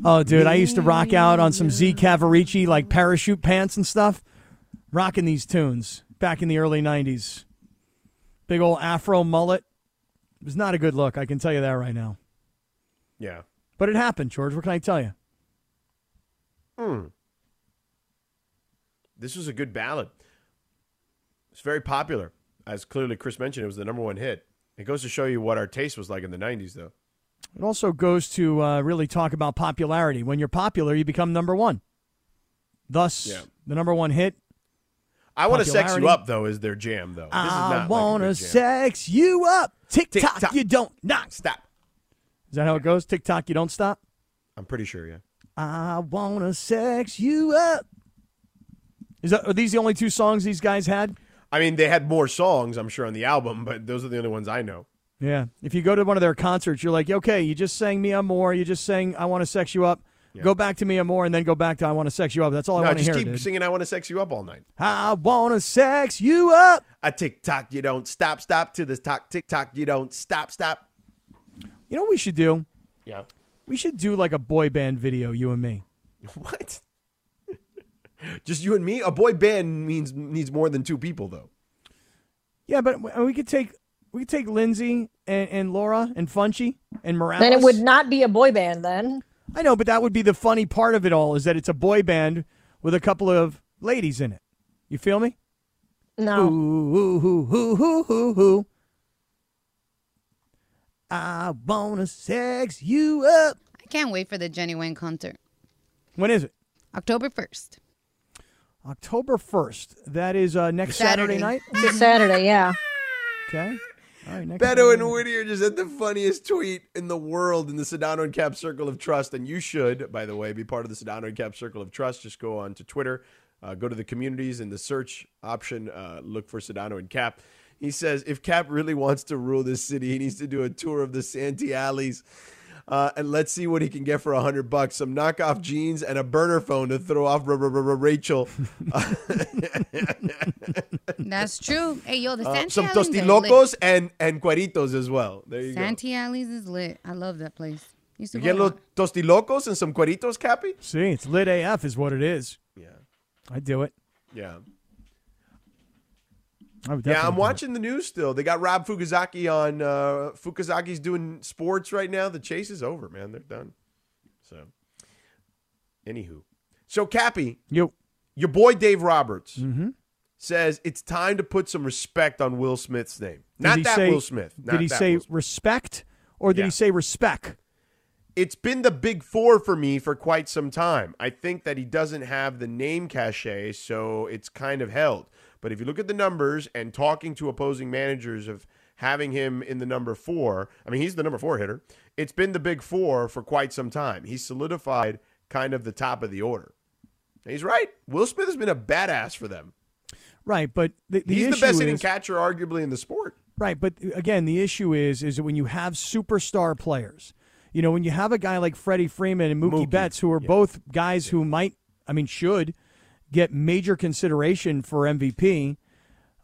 Oh, dude, I used to rock out on some Z Cavarici, like parachute pants and stuff, rocking these tunes back in the early 90s. Big old afro mullet. It was not a good look, I can tell you that right now. Yeah. But it happened, George. What can I tell you? This was a good ballad. It's very popular. As clearly Chris mentioned, it was the #1 hit. It goes to show you what our taste was like in the 90s, though. It also goes to really talk about popularity. When you're popular, you become #1. Thus, the #1 hit. I want to sex you up, though, is their jam, though. I want to sex you up. Tick-tock, you don't knock. Stop. Is that how it goes? Tick-tock, you don't stop? I'm pretty sure, yeah. I want to sex you up. Are these the only two songs these guys had? I mean, they had more songs, I'm sure, on the album, but those are the only ones I know. Yeah. If you go to one of their concerts, you're like, okay, you just sang Me Amor, you just sang I Want to Sex You Up, go back to Me Amor, and then go back to I Want to Sex You Up. That's all I want to hear, dude. Just keep singing I Want to Sex You Up all night. I want to sex you up. I tick-tock, you don't stop, stop, to the tock, tick-tock, you don't stop, stop. You know what we should do? Yeah. We should do like a boy band video, you and me. What? Just you and me? A boy band needs more than two people, though. Yeah, but we could take Lindsay and Laura and Funchy and Morales. Then it would not be a boy band then. I know, but that would be the funny part of it all, is that it's a boy band with a couple of ladies in it. You feel me? No. Ooh. I want to sex you up. I can't wait for the Jenny Wayne concert. When is it? October 1st. October 1st. That is next Saturday night? It's Saturday, yeah. Okay. All right, next Beto Saturday. And Whittier just had the funniest tweet in the world in the Sedano and Cap Circle of Trust. And you should, by the way, be part of the Sedano and Cap Circle of Trust. Just go on to Twitter. Go to the communities in the search option. Look for Sedano and Cap. He says, if Cap really wants to rule this city, he needs to do a tour of the Santee alleys. And let's see what he can get for $100. Some knockoff jeans and a burner phone to throw off Rachel. That's true. Hey, yo, the Santee some tostilocos and cueritos as well. There you go. Santee alleys is lit. I love that place. You get little tostilocos and some cueritos, Cappy? See, it's lit AF is what it is. Yeah. I do it. Yeah. I'm watching the news still. They got Rob Fukuzaki on. Fukuzaki's doing sports right now. The chase is over, man. They're done. So, anywho. So, Cappy, your boy Dave Roberts says it's time to put some respect on Will Smith's name. Not that Will Smith. Did he say respect or did he say respect? It's been the big four for me for quite some time. I think that he doesn't have the name cachet, so it's kind of held. But if you look at the numbers and talking to opposing managers of having him in the #4, I mean, he's the #4 hitter. It's been the big four for quite some time. He's solidified kind of the top of the order. And he's right. Will Smith has been a badass for them. Right, but he's the best hitting catcher arguably in the sport. Right, but again, the issue is that when you have superstar players, you know, when you have a guy like Freddie Freeman and Mookie Betts, who are both guys who should get major consideration for MVP.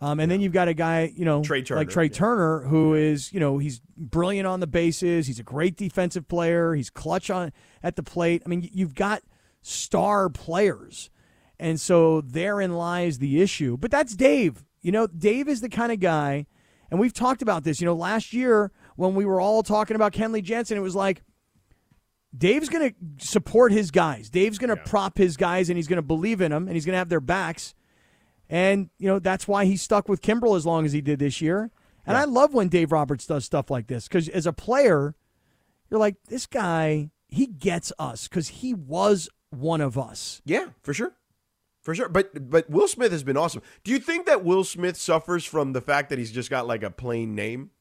And then you've got a guy, you know, Trey Turner, who is, you know, he's brilliant on the bases. He's a great defensive player. He's clutch at the plate. I mean, you've got star players. And so therein lies the issue. But that's Dave. You know, Dave is the kind of guy, and we've talked about this, you know, last year when we were all talking about Kenley Jansen, it was like, Dave's going to support his guys. Dave's going to prop his guys, and he's going to believe in them, and he's going to have their backs. And, you know, that's why he stuck with Kimbrel as long as he did this year. And I love when Dave Roberts does stuff like this, because as a player, you're like, this guy, he gets us because he was one of us. Yeah, for sure. For sure. But Will Smith has been awesome. Do you think that Will Smith suffers from the fact that he's just got like a plain name?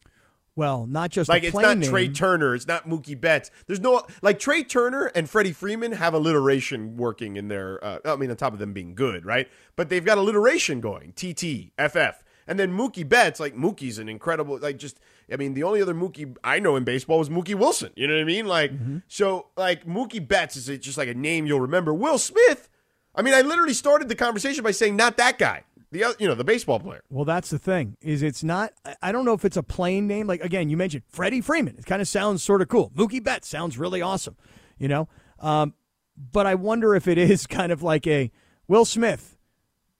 Well, not just like a plain name. It's not Trey Turner. It's not Mookie Betts. There's no, like, Trey Turner and Freddie Freeman have alliteration working in their, I mean, on top of them being good, right? But they've got alliteration going, TT, FF. And then Mookie Betts, like, Mookie's an incredible, like, just, I mean, the only other Mookie I know in baseball was Mookie Wilson. You know what I mean? Like, so, like, Mookie Betts is just like a name you'll remember. Will Smith, I mean, I literally started the conversation by saying, not that guy. The, you know, the baseball player. Well, that's the thing, is it's not, I don't know if it's a plain name. Like, again, you mentioned Freddie Freeman. It kind of sounds sort of cool. Mookie Betts sounds really awesome, you know. But I wonder if it is kind of like a Will Smith.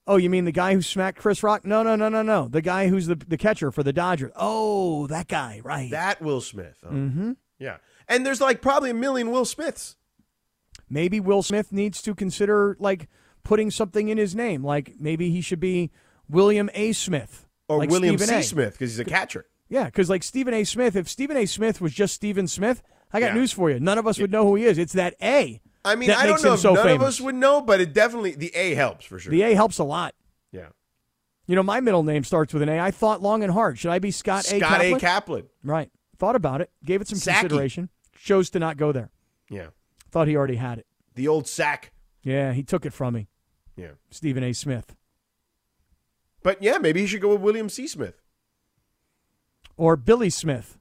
Oh, you mean the guy who smacked Chris Rock? No. The guy who's the catcher for the Dodgers. Oh, that guy, right. That Will Smith. Oh. Mm-hmm. Yeah. And there's like probably a million Will Smiths. Maybe Will Smith needs to consider, like, putting something in his name, like maybe he should be William A. Smith. Or like William Stephen C. A. Smith, because he's a catcher. Yeah, because like Stephen A. Smith, if Stephen A. Smith was just Stephen Smith, I got news for you. None of us would know who he is. It's that A. I mean, I don't know if so none famous. Of us would know, but it definitely, the A helps for sure. The A helps a lot. Yeah. You know, my middle name starts with an A. I thought long and hard. Should I be Scott A. Kaplan? Right. Thought about it. Gave it some consideration. Chose to not go there. Yeah. Thought he already had it. The old sack. Yeah, he took it from me. Yeah. Stephen A. Smith. But, yeah, maybe he should go with William C. Smith. Or Billy Smith.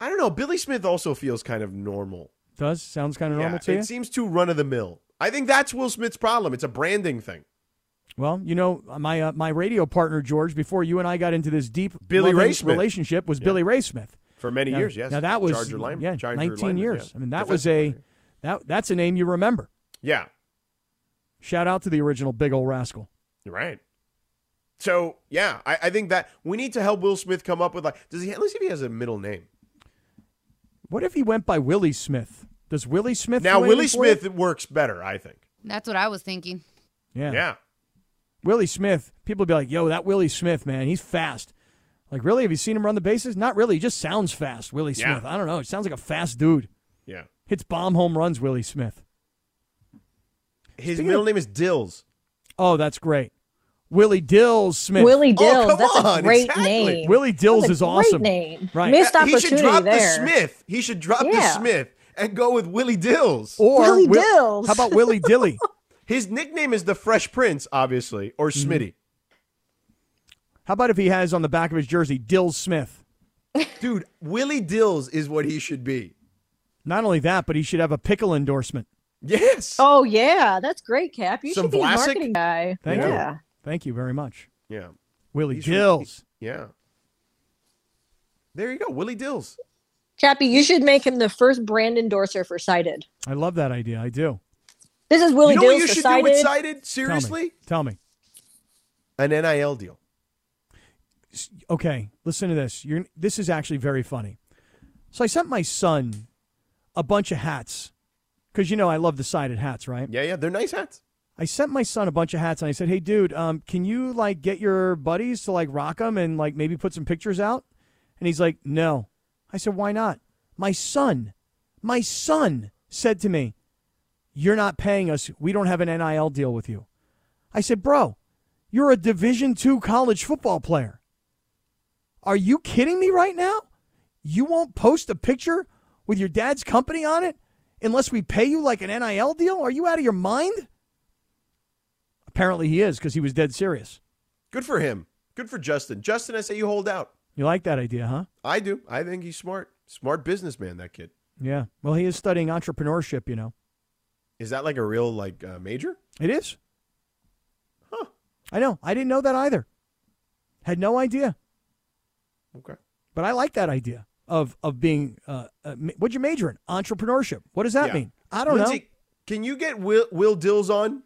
I don't know. Billy Smith also feels kind of normal. Does? Sounds kind of normal to you? It seems too run-of-the-mill. I think that's Will Smith's problem. It's a branding thing. Well, you know, my radio partner, George, before you and I got into this deep Billy Ray Smith relationship, was Billy Ray Smith. For many years, yes. Now, that was Charger Lyman. Yeah, Charger 19 Lyman, years. Yeah. I mean, that was a... That's a name you remember. Yeah. Shout out to the original Big Old Rascal. You're right. So, yeah, I think that we need to help Will Smith come up with, like, does he, at least if he has a middle name. What if he went by Willie Smith? Does Willie Smith now, Willie Smith works better, I think. That's what I was thinking. Yeah. Yeah. Willie Smith, people would be like, yo, that Willie Smith, man, he's fast. Like, really? Have you seen him run the bases? Not really. He just sounds fast, Willie Smith. I don't know. He sounds like a fast dude. Yeah. Hits bomb home runs, Willie Smith. His middle name is Dills. Oh, that's great. Willie Dills Smith. Willie Dills. Oh, that's a great name. Willie Dills is awesome. Name. Right. Missed opportunity. He should drop the Smith. He should drop the Smith and go with Willie Dills. Or Willie Dills. How about Willie Dilly? His nickname is the Fresh Prince, obviously, or Smitty. How about if he has on the back of his jersey Dills Smith? Dude, Willie Dills is what he should be. Not only that, but he should have a pickle endorsement. Yes. Oh, yeah. That's great, Cap. You should be a marketing guy. Thank you. Thank you very much. Yeah. Willie Dills. Yeah. There you go. Willie Dills. Cappy, you should make him the first brand endorser for Cited. I love that idea. I do. This is Willie Dills. You know what you should do with Cited? Seriously? Tell me. An NIL deal. Okay. Listen to this. This is actually very funny. So I sent my son a bunch of hats, because, you know, I love the Sided hats, right? Yeah, they're nice hats. I sent my son a bunch of hats, and I said, hey, dude, can you, like, get your buddies to, like, rock them and, like, maybe put some pictures out? And he's like, no. I said, why not? My son said to me, you're not paying us. We don't have an NIL deal with you. I said, bro, you're a Division II college football player. Are you kidding me right now? You won't post a picture with your dad's company on it, unless we pay you like an NIL deal? Are you out of your mind? Apparently he is, because he was dead serious. Good for him. Good for Justin. Justin, I say you hold out. You like that idea, huh? I do. I think he's smart. Smart businessman, that kid. Yeah. Well, he is studying entrepreneurship, you know. Is that like a real major? It is. Huh. I know. I didn't know that either. Had no idea. Okay. But I like that idea. Of being, what'd you major in? Entrepreneurship. What does that mean? I don't know. Can you get Will Dills on?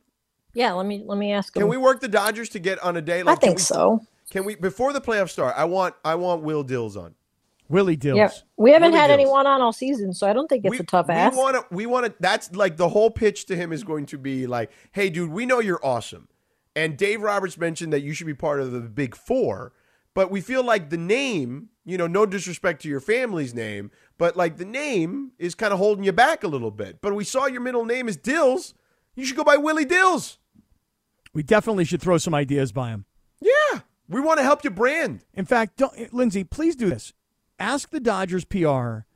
Yeah, let me ask him. Can we work the Dodgers to get on a day? Like, I think so. Can we, before the playoffs start? I want Will Dills on. Willie Dills. Yeah, we haven't had anyone on all season, so I don't think it's a tough ask. We want to. That's like the whole pitch to him is going to be like, "Hey, dude, we know you're awesome, and Dave Roberts mentioned that you should be part of the Big Four, but we feel like the name, you know, no disrespect to your family's name, but like the name is kind of holding you back a little bit. But we saw your middle name is Dills. You should go by Willie Dills. We definitely should throw some ideas by him. Yeah, we want to help your brand. In fact, Lindsay, please do this." Ask the Dodgers PR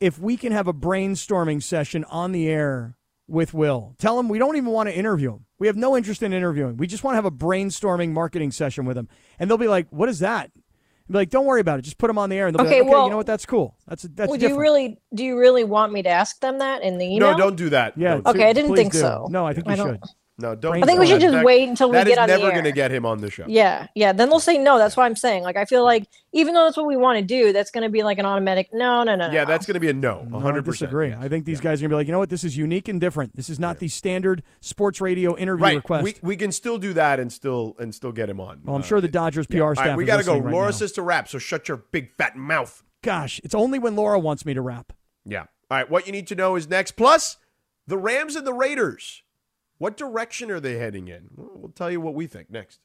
if we can have a brainstorming session on the air with Will. Tell him we don't even want to interview him. We have no interest in interviewing. We just want to have a brainstorming marketing session with him. And they'll be like, what is that? And be like, don't worry about it. Just put him on the air. And they'll be like, okay, well, you know what? That's cool. That's well, different. Do you really want me to ask them that in the email? No, don't do that. Yeah. No, okay, I didn't think so. No, I think you should. No, don't. I think we should just wait until we get on the air. That is never going to get him on the show. Yeah, yeah. Then they'll say no. That's what I'm saying. Like, I feel like even though that's what we want to do, that's going to be like an automatic no. Yeah, that's going to be a no, 100%. I disagree. I think these guys are going to be like, you know what? This is unique and different. This is not the standard sports radio interview request. We can still do that and still get him on. Well, I'm sure the Dodgers PR staff. All right, we got to go. Laura says to rap, so shut your big fat mouth. Gosh, it's only when Laura wants me to rap. Yeah. All right. What you need to know is next. Plus, the Rams and the Raiders. What direction are they heading in? We'll tell you what we think next.